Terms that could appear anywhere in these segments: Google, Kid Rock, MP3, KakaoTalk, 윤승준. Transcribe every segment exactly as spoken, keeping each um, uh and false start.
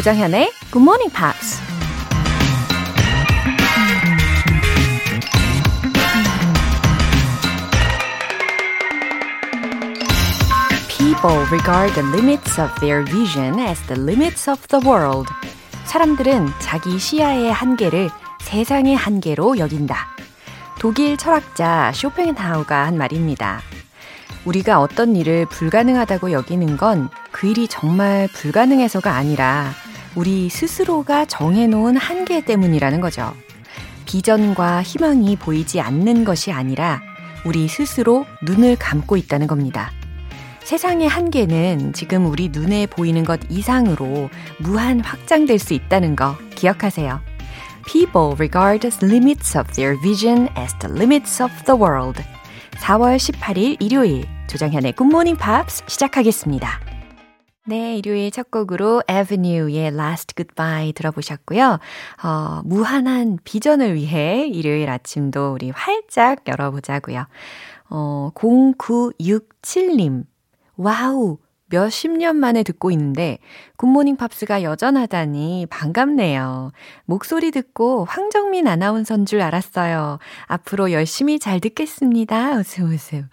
조장현의 Good Morning Pops. People regard the limits of their vision as the limits of the world. 사람들은 자기 시야의 한계를 세상의 한계로 여긴다. 독일 철학자 쇼펜하우가 한 말입니다. 우리가 어떤 일을 불가능하다고 여기는 건 그 일이 정말 불가능해서가 아니라 우리 스스로가 정해놓은 한계 때문이라는 거죠. 비전과 희망이 보이지 않는 것이 아니라 우리 스스로 눈을 감고 있다는 겁니다. 세상의 한계는 지금 우리 눈에 보이는 것 이상으로 무한 확장될 수 있다는 거 기억하세요. People regard the limits of their vision as the limits of the world. 사월 십팔일 일요일 조정현의 굿모닝 팝스 시작하겠습니다. 네, 일요일 첫 곡으로 에비뉴의 Last Goodbye 들어보셨고요. 어, 무한한 비전을 위해 일요일 아침도 우리 활짝 열어보자고요. 어, 공구육칠님, 와우, 몇십 년 만에 듣고 있는데 굿모닝 팝스가 여전하다니 반갑네요. 목소리 듣고 황정민 아나운서인 줄 알았어요. 앞으로 열심히 잘 듣겠습니다. 웃음 웃음.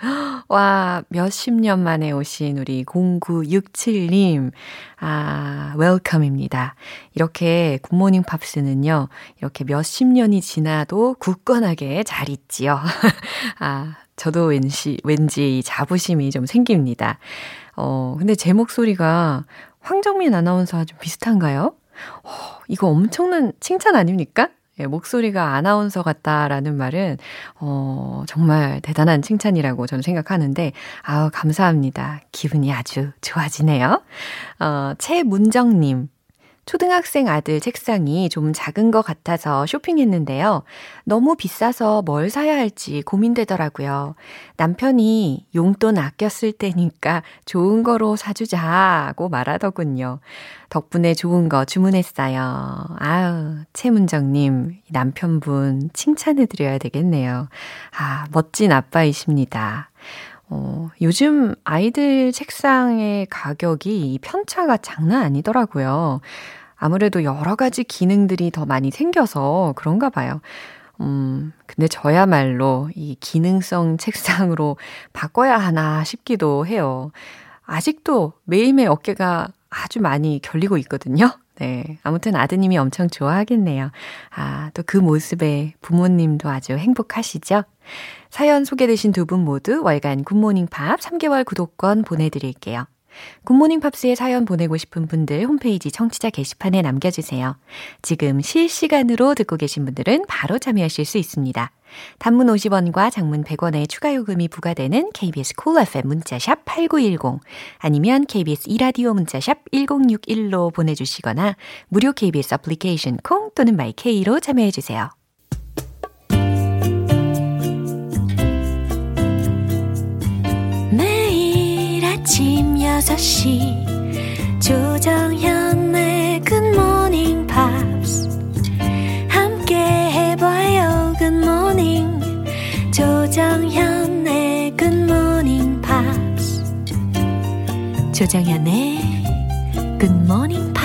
와, 몇십 년 만에 오신 우리 공구육칠님. 아, 웰컴입니다. 이렇게 굿모닝 팝스는요. 이렇게 몇십 년이 지나도 굳건하게 잘 있지요. 아, 저도 왠지, 왠지 자부심이 좀 생깁니다. 어, 근데 제 목소리가 황정민 아나운서와 좀 비슷한가요? 어, 이거 엄청난 칭찬 아닙니까? 예, 목소리가 아나운서 같다라는 말은 어, 정말 대단한 칭찬이라고 저는 생각하는데 아우 감사합니다. 기분이 아주 좋아지네요. 어, 최문정님. 초등학생 아들 책상이 좀 작은 것 같아서 쇼핑했는데요. 너무 비싸서 뭘 사야 할지 고민되더라고요. 남편이 용돈 아껴 쓸 때니까 좋은 거로 사주자고 말하더군요. 덕분에 좋은 거 주문했어요. 아유, 최문정님, 남편분 칭찬해드려야 되겠네요. 아, 멋진 아빠이십니다. 어, 요즘 아이들 책상의 가격이 편차가 장난 아니더라고요. 아무래도 여러 가지 기능들이 더 많이 생겨서 그런가 봐요. 음, 근데 저야말로 이 기능성 책상으로 바꿔야 하나 싶기도 해요. 아직도 매일매일 어깨가 아주 많이 결리고 있거든요. 네. 아무튼 아드님이 엄청 좋아하겠네요. 아, 또 그 모습에 부모님도 아주 행복하시죠? 사연 소개되신 두 분 모두 월간 굿모닝팝 삼 개월 구독권 보내드릴게요. 굿모닝팝스에 사연 보내고 싶은 분들 홈페이지 청취자 게시판에 남겨주세요. 지금 실시간으로 듣고 계신 분들은 바로 참여하실 수 있습니다. 단문 오십 원과 장문 백 원의 추가 요금이 부과되는 케이비에스 Cool 에프엠 문자샵 팔구일공 아니면 케이비에스 이라디오 문자샵 일공육일로 보내주시거나 무료 케이비에스 애플리케이션 콩 또는 마이케이로 참여해주세요. 매일 아침 여섯 시 조정현의 굿모닝 팝스 함께 해봐요. 굿모닝 조정현의 굿모닝 팝스 조정현의 굿모닝 팝스.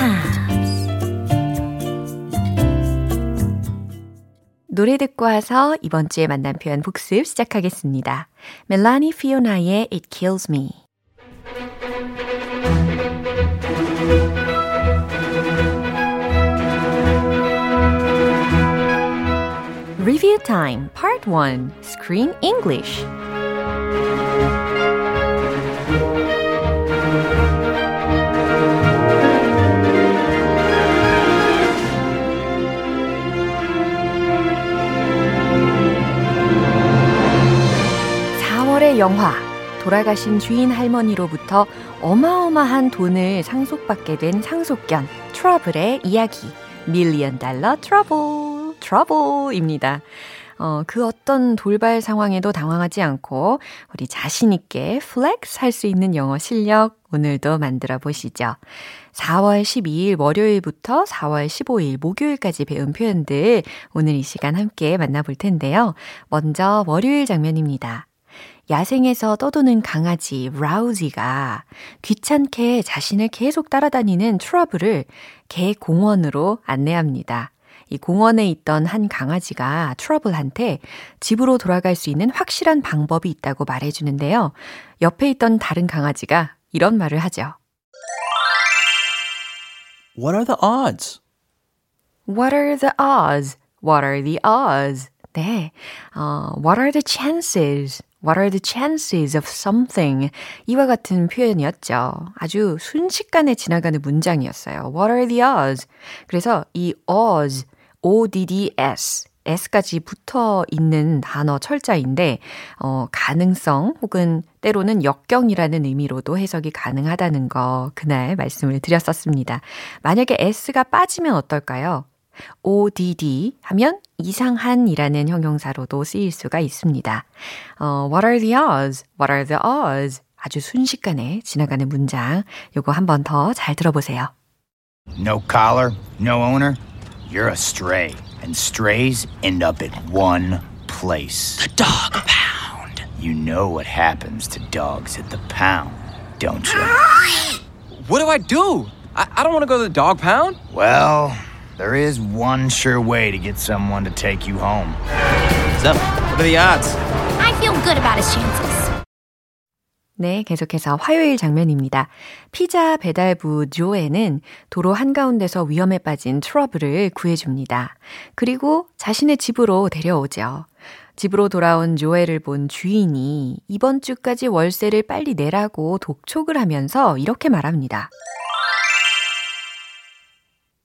노래 듣고 와서 이번 주에 만난 표현 복습 시작하겠습니다. 멜라니 피오나의 It Kills Me. Review Time Part 원 Screen English. 사월의 영화 돌아가신 주인 할머니로부터 어마어마한 돈을 상속받게 된 상속견 트러블의 이야기 Million Dollar Trouble. 트러블입니다. 어, 그 어떤 돌발 상황에도 당황하지 않고 우리 자신 있게 플렉스 할 수 있는 영어 실력 오늘도 만들어 보시죠. 사월 십이일 월요일부터 사월 십오일 목요일까지 배운 표현들 오늘 이 시간 함께 만나볼 텐데요. 먼저 월요일 장면입니다. 야생에서 떠도는 강아지 라우지가 귀찮게 자신을 계속 따라다니는 트러블을 개 공원으로 안내합니다. 이 공원에 있던 한 강아지가 트러블한테 집으로 돌아갈 수 있는 확실한 방법이 있다고 말해주는데요. 옆에 있던 다른 강아지가 이런 말을 하죠. What are the odds? What are the odds? What are the odds? 네, 어, what are the chances? What are the chances of something? 이와 같은 표현이었죠. 아주 순식간에 지나가는 문장이었어요. What are the odds? 그래서 이 odds, O-D-D-S, S까지 붙어 있는 단어 철자인데 어, 가능성 혹은 때로는 역경이라는 의미로도 해석이 가능하다는 거 그날 말씀을 드렸었습니다. 만약에 S가 빠지면 어떨까요? 오디디 하면 이상한이라는 형용사로도 쓰일 수가 있습니다. 어, what are the odds? What are the odds? 아주 순식간에 지나가는 문장. 요거 한 번 더 잘 들어보세요. No collar, no owner. You're a stray. And strays end up at one place. The dog pound. You know what happens to dogs at the pound, don't you? What do I do? I, I don't want to go to the dog pound. Well... There is one sure way to get someone to take you home. What's up? What are the odds? I feel good about his chances. 네, 계속해서 화요일 장면입니다. 피자 배달부 조에는 도로 한가운데서 위험에 빠진 트러블을 구해줍니다. 그리고 자신의 집으로 데려오죠. 집으로 돌아온 조엘을 본 주인이 이번 주까지 월세를 빨리 내라고 독촉을 하면서 이렇게 말합니다.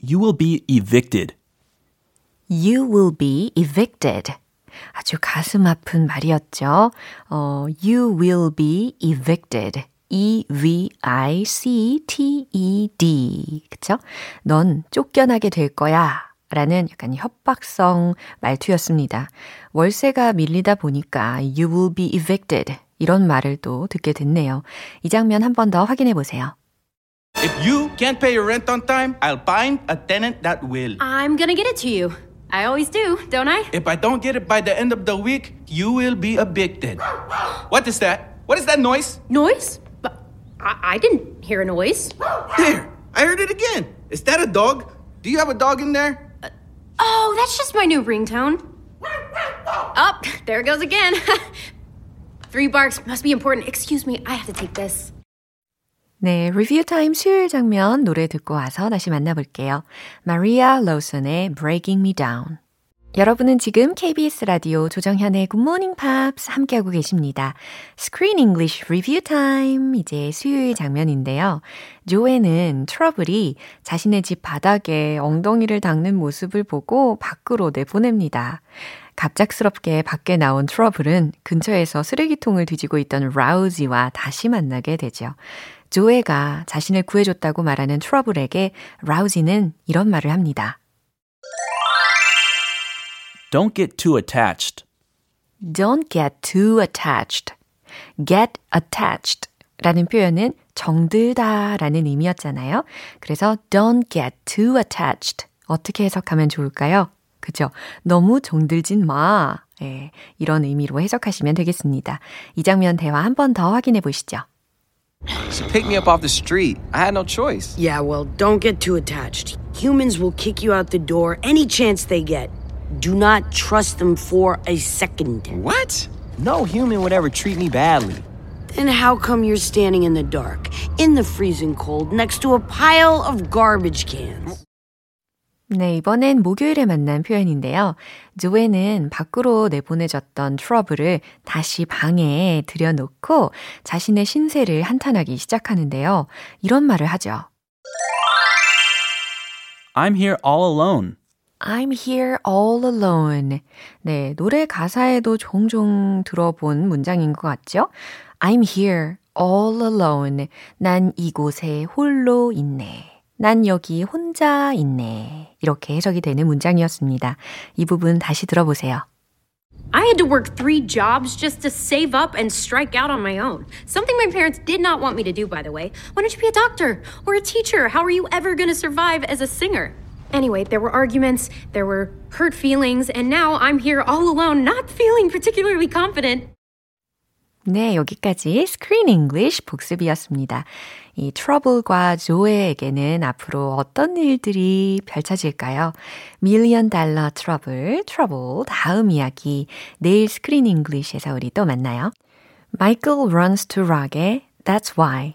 You will be evicted. You will be evicted. 아주 가슴 아픈 말이었죠. 어, you will be evicted. E-V-I-C-T-E-D. 그쵸? 넌 쫓겨나게 될 거야. 라는 약간 협박성 말투였습니다. 월세가 밀리다 보니까 you will be evicted. 이런 말을 또 듣게 됐네요. 이 장면 한 번 더 확인해 보세요. If you can't pay your rent on time, I'll find a tenant that will. I'm gonna get it to you. I always do, don't I? If I don't get it by the end of the week, you will be evicted. What is that? What is that noise? Noise? But I-, I didn't hear a noise. There! I heard it again. Is that a dog? Do you have a dog in there? Uh, oh, that's just my new ringtone. Up, oh, there it goes again. Three barks must be important. Excuse me, I have to take this. 네, 리뷰 타임 수요일 장면 노래 듣고 와서 다시 만나볼게요. 마리아 로슨의 Breaking Me Down. 여러분은 지금 케이비에스 라디오 조정현의 굿모닝 팝스 함께하고 계십니다. 스크린 잉글리쉬 리뷰 타임 이제 수요일 장면인데요. 조에는 트러블이 자신의 집 바닥에 엉덩이를 닦는 모습을 보고 밖으로 내보냅니다. 갑작스럽게 밖에 나온 트러블은 근처에서 쓰레기통을 뒤지고 있던 라우지와 다시 만나게 되죠. 조에가 자신을 구해줬다고 말하는 트러블에게 라우지는 이런 말을 합니다. Don't get too attached. Don't get too attached. Get attached 라는 표현은 정들다 라는 의미였잖아요. 그래서 don't get too attached. 어떻게 해석하면 좋을까요? 그죠? 너무 정들진 마. 예, 이런 의미로 해석하시면 되겠습니다. 이 장면 대화 한 번 더 확인해 보시죠. She picked me up off the street. I had no choice. Yeah, well, don't get too attached. Humans will kick you out the door any chance they get. Do not trust them for a second. What? No human would ever treat me badly. Then how come you're standing in the dark, in the freezing cold, next to a pile of garbage cans? 네, 이번엔 목요일에 만난 표현인데요. 조에는 밖으로 내보내졌던 트러블을 다시 방에 들여놓고 자신의 신세를 한탄하기 시작하는데요. 이런 말을 하죠. I'm here all alone. I'm here all alone. 네, 노래 가사에도 종종 들어본 문장인 것 같죠? I'm here all alone. 난 이곳에 홀로 있네. 난 여기 혼자 있네. 이렇게 해석이 되는 문장이었습니다. 이 부분 다시 들어보세요. I had to work three jobs just to save up and strike out on my own. Something my parents did not want me to do, by the way. Why don't you be a doctor or a teacher? How are you ever going to survive as a singer? Anyway, there were arguments, there were hurt feelings, and now I'm here all alone, not feeling particularly confident. 네, 여기까지 Screen English 복습이었습니다. 이 트러블과 조에에게는 앞으로 어떤 일들이 펼쳐질까요? Million Dollar Trouble, 트러블, 다음 이야기. 내일 Screen English에서 우리 또 만나요. Michael Runs to Rock의 That's Why.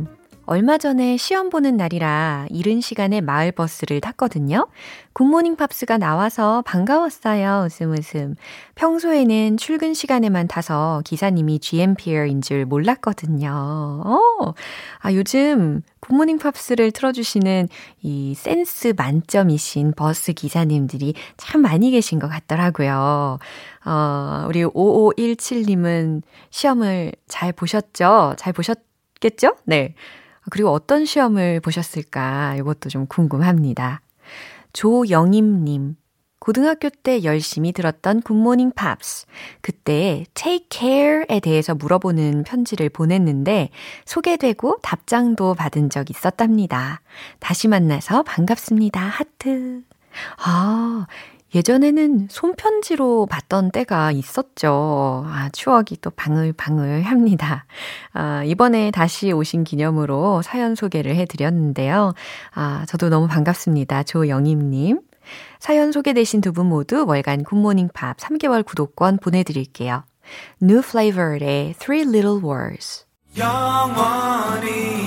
얼마 전에 시험 보는 날이라 이른 시간에 마을버스를 탔거든요. 굿모닝 팝스가 나와서 반가웠어요. 웃음 웃음. 평소에는 출근 시간에만 타서 기사님이 지엠피알인 줄 몰랐거든요. 오, 아, 요즘 굿모닝 팝스를 틀어주시는 이 센스 만점이신 버스 기사님들이 참 많이 계신 것 같더라고요. 어, 우리 오오일칠 님은 시험을 잘 보셨죠? 잘 보셨겠죠? 네. 그리고 어떤 시험을 보셨을까? 이것도 좀 궁금합니다. 조영임님, 고등학교 때 열심히 들었던 굿모닝 팝스. 그때 take care에 대해서 물어보는 편지를 보냈는데 소개되고 답장도 받은 적 있었답니다. 다시 만나서 반갑습니다. 하트. 아, 예전에는 손편지로 봤던 때가 있었죠. 아, 추억이 또 방울방울합니다. 아, 이번에 다시 오신 기념으로 사연 소개를 해드렸는데요. 아, 저도 너무 반갑습니다. 조영임님. 사연 소개되신 두 분 모두 월간 굿모닝 팝 삼 개월 구독권 보내드릴게요. New Flavor의 Three Little Words. 영원히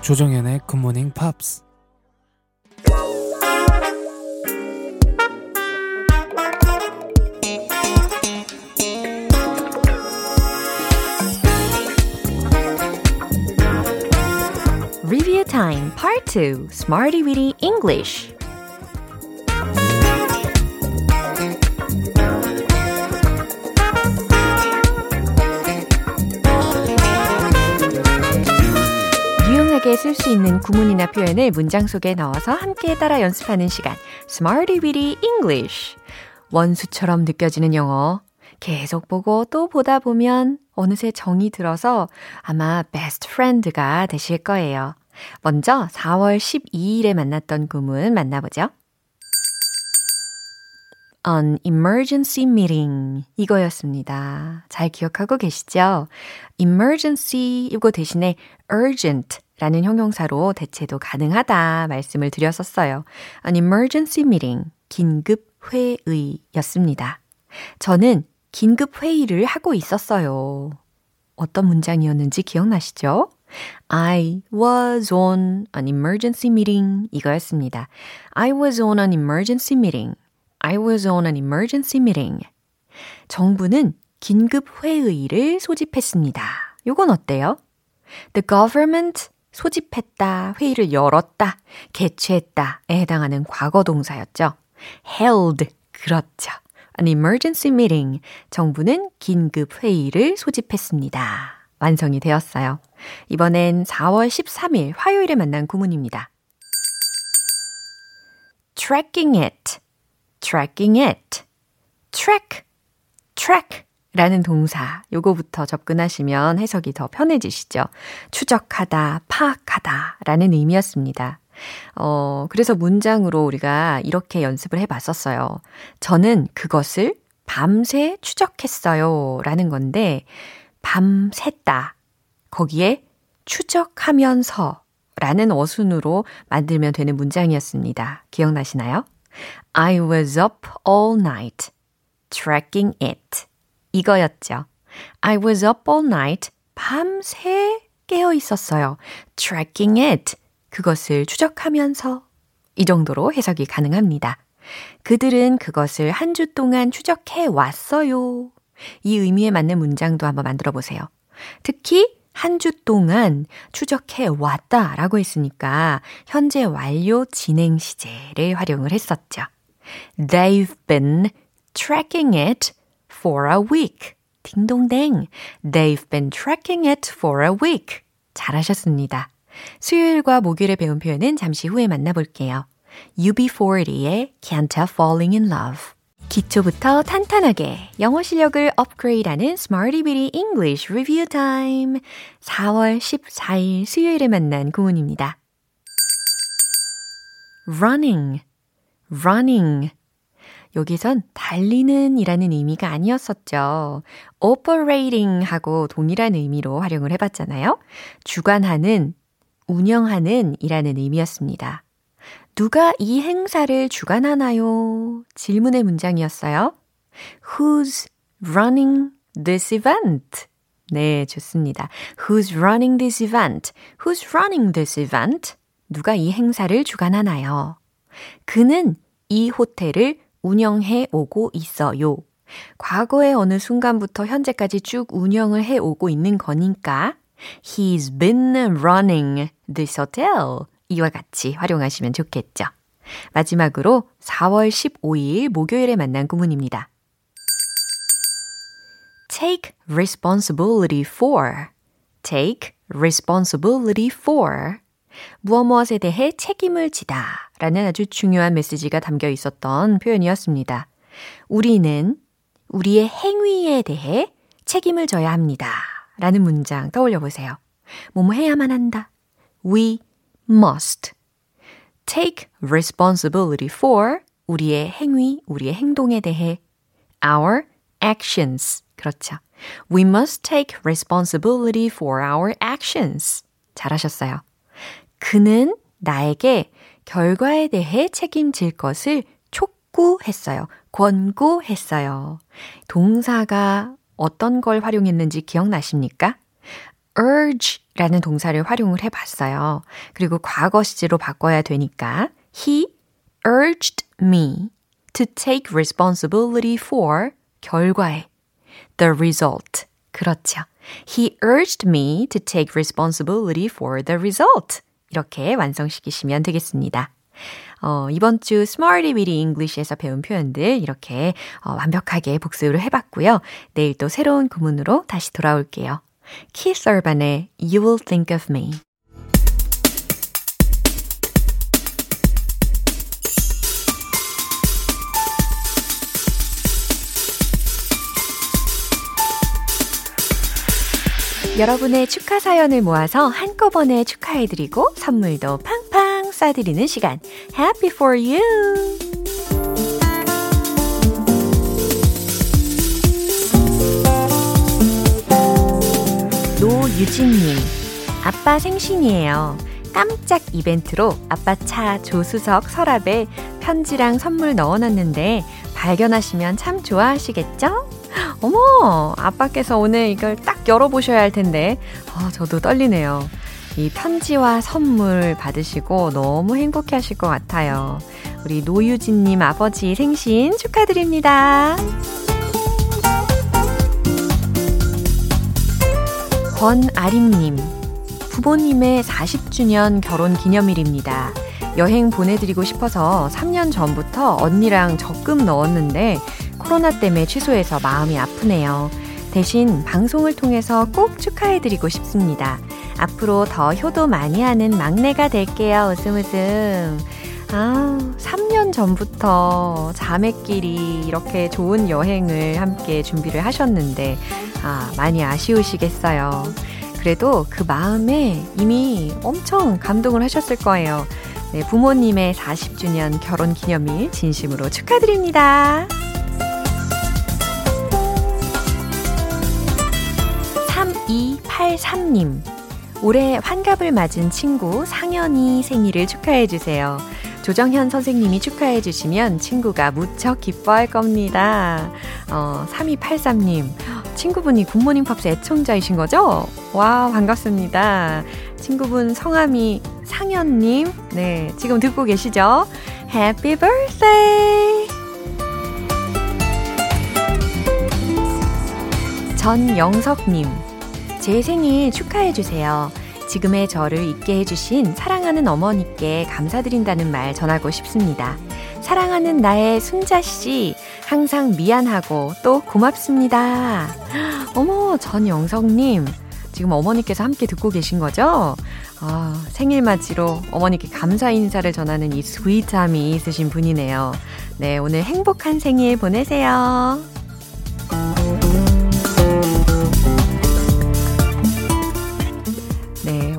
조정현의 굿모닝 팝스. 리뷰 타임 파트 투 Smarty Weedy English. 쓸 수 있는 구문이나 표현을 문장 속에 넣어서 함께 따라 연습하는 시간 Smarty Weedy English. 원수처럼 느껴지는 영어 계속 보고 또 보다 보면 어느새 정이 들어서 아마 best friend가 되실 거예요. 먼저 사월 십이일에 만났던 구문 만나보죠. An emergency meeting, 이거였습니다. 잘 기억하고 계시죠? emergency 이거 대신에 urgent 라는 형용사로 대체도 가능하다 말씀을 드렸었어요. An emergency meeting, 긴급회의였습니다. 저는 긴급회의를 하고 있었어요. 어떤 문장이었는지 기억나시죠? I was on an emergency meeting, 이거였습니다. I was on an emergency meeting. I was on an emergency meeting. 정부는 긴급회의를 소집했습니다. 이건 어때요? The government 소집했다, 회의를 열었다, 개최했다에 해당하는 과거 동사였죠. held, 그렇죠. An emergency meeting, 정부는 긴급회의를 소집했습니다. 완성이 되었어요. 이번엔 사월 십삼일 화요일에 만난 구문입니다. Tracking it, tracking it, track, track. 라는 동사, 요거부터 접근하시면 해석이 더 편해지시죠. 추적하다, 파악하다 라는 의미였습니다. 어, 그래서 문장으로 우리가 이렇게 연습을 해봤었어요. 저는 그것을 밤새 추적했어요 라는 건데 밤샜다, 거기에 추적하면서 라는 어순으로 만들면 되는 문장이었습니다. 기억나시나요? I was up all night, tracking it. 이거였죠. I was up all night. 밤새 깨어 있었어요. Tracking it. 그것을 추적하면서. 이 정도로 해석이 가능합니다. 그들은 그것을 한 주 동안 추적해 왔어요. 이 의미에 맞는 문장도 한번 만들어 보세요. 특히 한 주 동안 추적해 왔다라고 했으니까 현재 완료 진행 시제를 활용을 했었죠. They've been tracking it for a week. 딩동댕. They've been tracking it for a week. 잘하셨습니다. 수요일과 목요일에 배운 표현은 잠시 후에 만나볼게요. 유비 사십의 Can't Help Falling in Love. 기초부터 탄탄하게 영어 실력을 업그레이드하는 Smarty Bitty English Review Time. 사월 십사일 수요일에 만난 구문입니다. Running, running. 여기선 달리는 이라는 의미가 아니었었죠. Operating 하고 동일한 의미로 활용을 해봤잖아요. 주관하는, 운영하는 이라는 의미였습니다. 누가 이 행사를 주관하나요? 질문의 문장이었어요. Who's running this event? 네, 좋습니다. Who's running this event? Who's running this event? 누가 이 행사를 주관하나요? 그는 이 호텔을 운영해 오고 있어요. 과거의 어느 순간부터 현재까지 쭉 운영을 해 오고 있는 거니까 He's been running this hotel. 이와 같이 활용하시면 좋겠죠. 마지막으로 사월 십오일 목요일에 만난 구문입니다. Take responsibility for. Take responsibility for. 무엇 무엇에 대해 책임을 지다 라는 아주 중요한 메시지가 담겨 있었던 표현이었습니다. 우리는 우리의 행위에 대해 책임을 져야 합니다. 라는 문장 떠올려 보세요. 뭐뭐 해야만 한다. We must take responsibility for 우리의 행위, 우리의 행동에 대해 our actions. 그렇죠. We must take responsibility for our actions. 잘하셨어요. 그는 나에게 결과에 대해 책임질 것을 촉구했어요. 권고했어요. 동사가 어떤 걸 활용했는지 기억나십니까? urge라는 동사를 활용을 해봤어요. 그리고 과거 시제로 바꿔야 되니까 He urged me to take responsibility for 결과에 the result. 그렇죠. He urged me to take responsibility for the result. 이렇게 완성시키시면 되겠습니다. 어, 이번 주 Smarty Bitty English에서 배운 표현들 이렇게 어, 완벽하게 복습을 해봤고요. 내일 또 새로운 구문으로 다시 돌아올게요. Keith Urban의 You Will Think of Me. 여러분의 축하 사연을 모아서 한꺼번에 축하해드리고 선물도 팡팡 쏴드리는 시간. Happy for you! 유진님, 아빠 생신이에요. 깜짝 이벤트로 아빠 차 조수석 서랍에 편지랑 선물 넣어놨는데 발견하시면 참 좋아하시겠죠? 어머, 아빠께서 오늘 이걸 딱 열어보셔야 할 텐데 아, 저도 떨리네요. 이 편지와 선물 받으시고 너무 행복해하실 것 같아요. 우리 노유진님 아버지 생신 축하드립니다. 권아림님, 부모님의 사십주년 결혼 기념일입니다. 여행 보내드리고 싶어서 삼 년 전부터 언니랑 적금 넣었는데 코로나 때문에 취소해서 마음이 아프네요. 대신 방송을 통해서 꼭 축하해드리고 싶습니다. 앞으로 더 효도 많이 하는 막내가 될게요. 웃음 웃음. 아, 삼 년 전부터 자매끼리 이렇게 좋은 여행을 함께 준비를 하셨는데 아, 많이 아쉬우시겠어요. 그래도 그 마음에 이미 엄청 감동을 하셨을 거예요. 네, 부모님의 사십주년 결혼 기념일 진심으로 축하드립니다. 삼이팔삼님, 올해 환갑을 맞은 친구 상현이 생일을 축하해주세요. 조정현 선생님이 축하해 주시면 친구가 무척 기뻐할 겁니다. 어, 삼이팔삼님, 친구분이 굿모닝 팝스 애청자이신 거죠? 와, 반갑습니다. 친구분 성함이 상현님, 네, 지금 듣고 계시죠? Happy birthday! 전영석님, 제 생일 축하해주세요. 지금의 저를 있게 해주신 사랑하는 어머니께 감사드린다는 말 전하고 싶습니다. 사랑하는 나의 순자씨, 항상 미안하고 또 고맙습니다. 어머, 전영석님, 지금 어머니께서 함께 듣고 계신 거죠? 아, 생일맞이로 어머니께 감사 인사를 전하는 이 스윗함이 있으신 분이네요. 네, 오늘 행복한 생일 보내세요.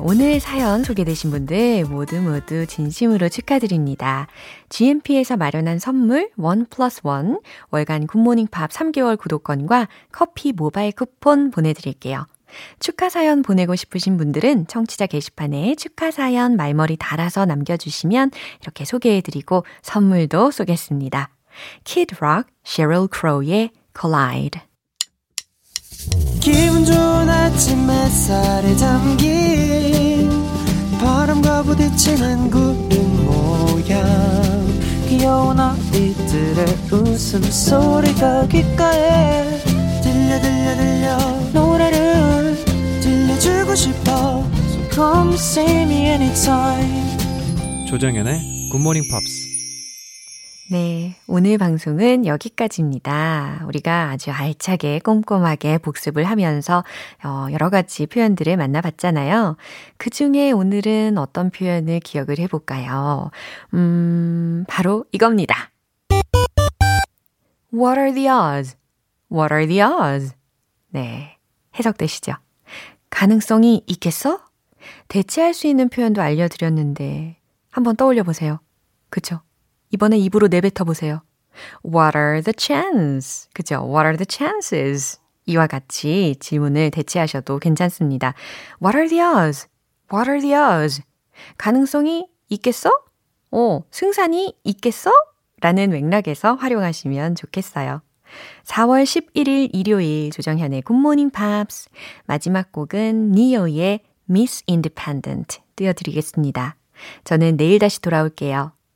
오늘 사연 소개되신 분들 모두 모두 진심으로 축하드립니다. 지엠피에서 마련한 선물 원 플러스 원, 월간 굿모닝 팝 삼 개월 구독권과 커피 모바일 쿠폰 보내드릴게요. 축하 사연 보내고 싶으신 분들은 청취자 게시판에 축하 사연 말머리 달아서 남겨주시면 이렇게 소개해드리고 선물도 쏘겠습니다. Kid Rock, Cheryl Crow의 Collide. 기분 좋은 아침 햇살에 담긴 바람과 부딪히는 구름 모양 귀여운 아이들의 웃음소리가 귓가에 들려 들려 들려 노래를 들려주고 싶어 So come see me anytime. 조정연의 굿모닝 팝스. 네, 오늘 방송은 여기까지입니다. 우리가 아주 알차게 꼼꼼하게 복습을 하면서 어, 여러 가지 표현들을 만나봤잖아요. 그중에 오늘은 어떤 표현을 기억을 해볼까요? 음, 바로 이겁니다. What are the odds? What are the odds? 네, 해석되시죠? 가능성이 있겠어? 대체할 수 있는 표현도 알려드렸는데 한번 떠올려보세요. 그쵸? 이번에 입으로 내뱉어보세요. What are the chances? 그죠? What are the chances? 이와 같이 질문을 대체하셔도 괜찮습니다. What are the odds? What are the odds? 가능성이 있겠어? 어, 승산이 있겠어? 라는 맥락에서 활용하시면 좋겠어요. 사월 십일일 일요일 조정현의 굿모닝 팝스. 마지막 곡은 니오의 Miss Independent 띄워드리겠습니다. 저는 내일 다시 돌아올게요.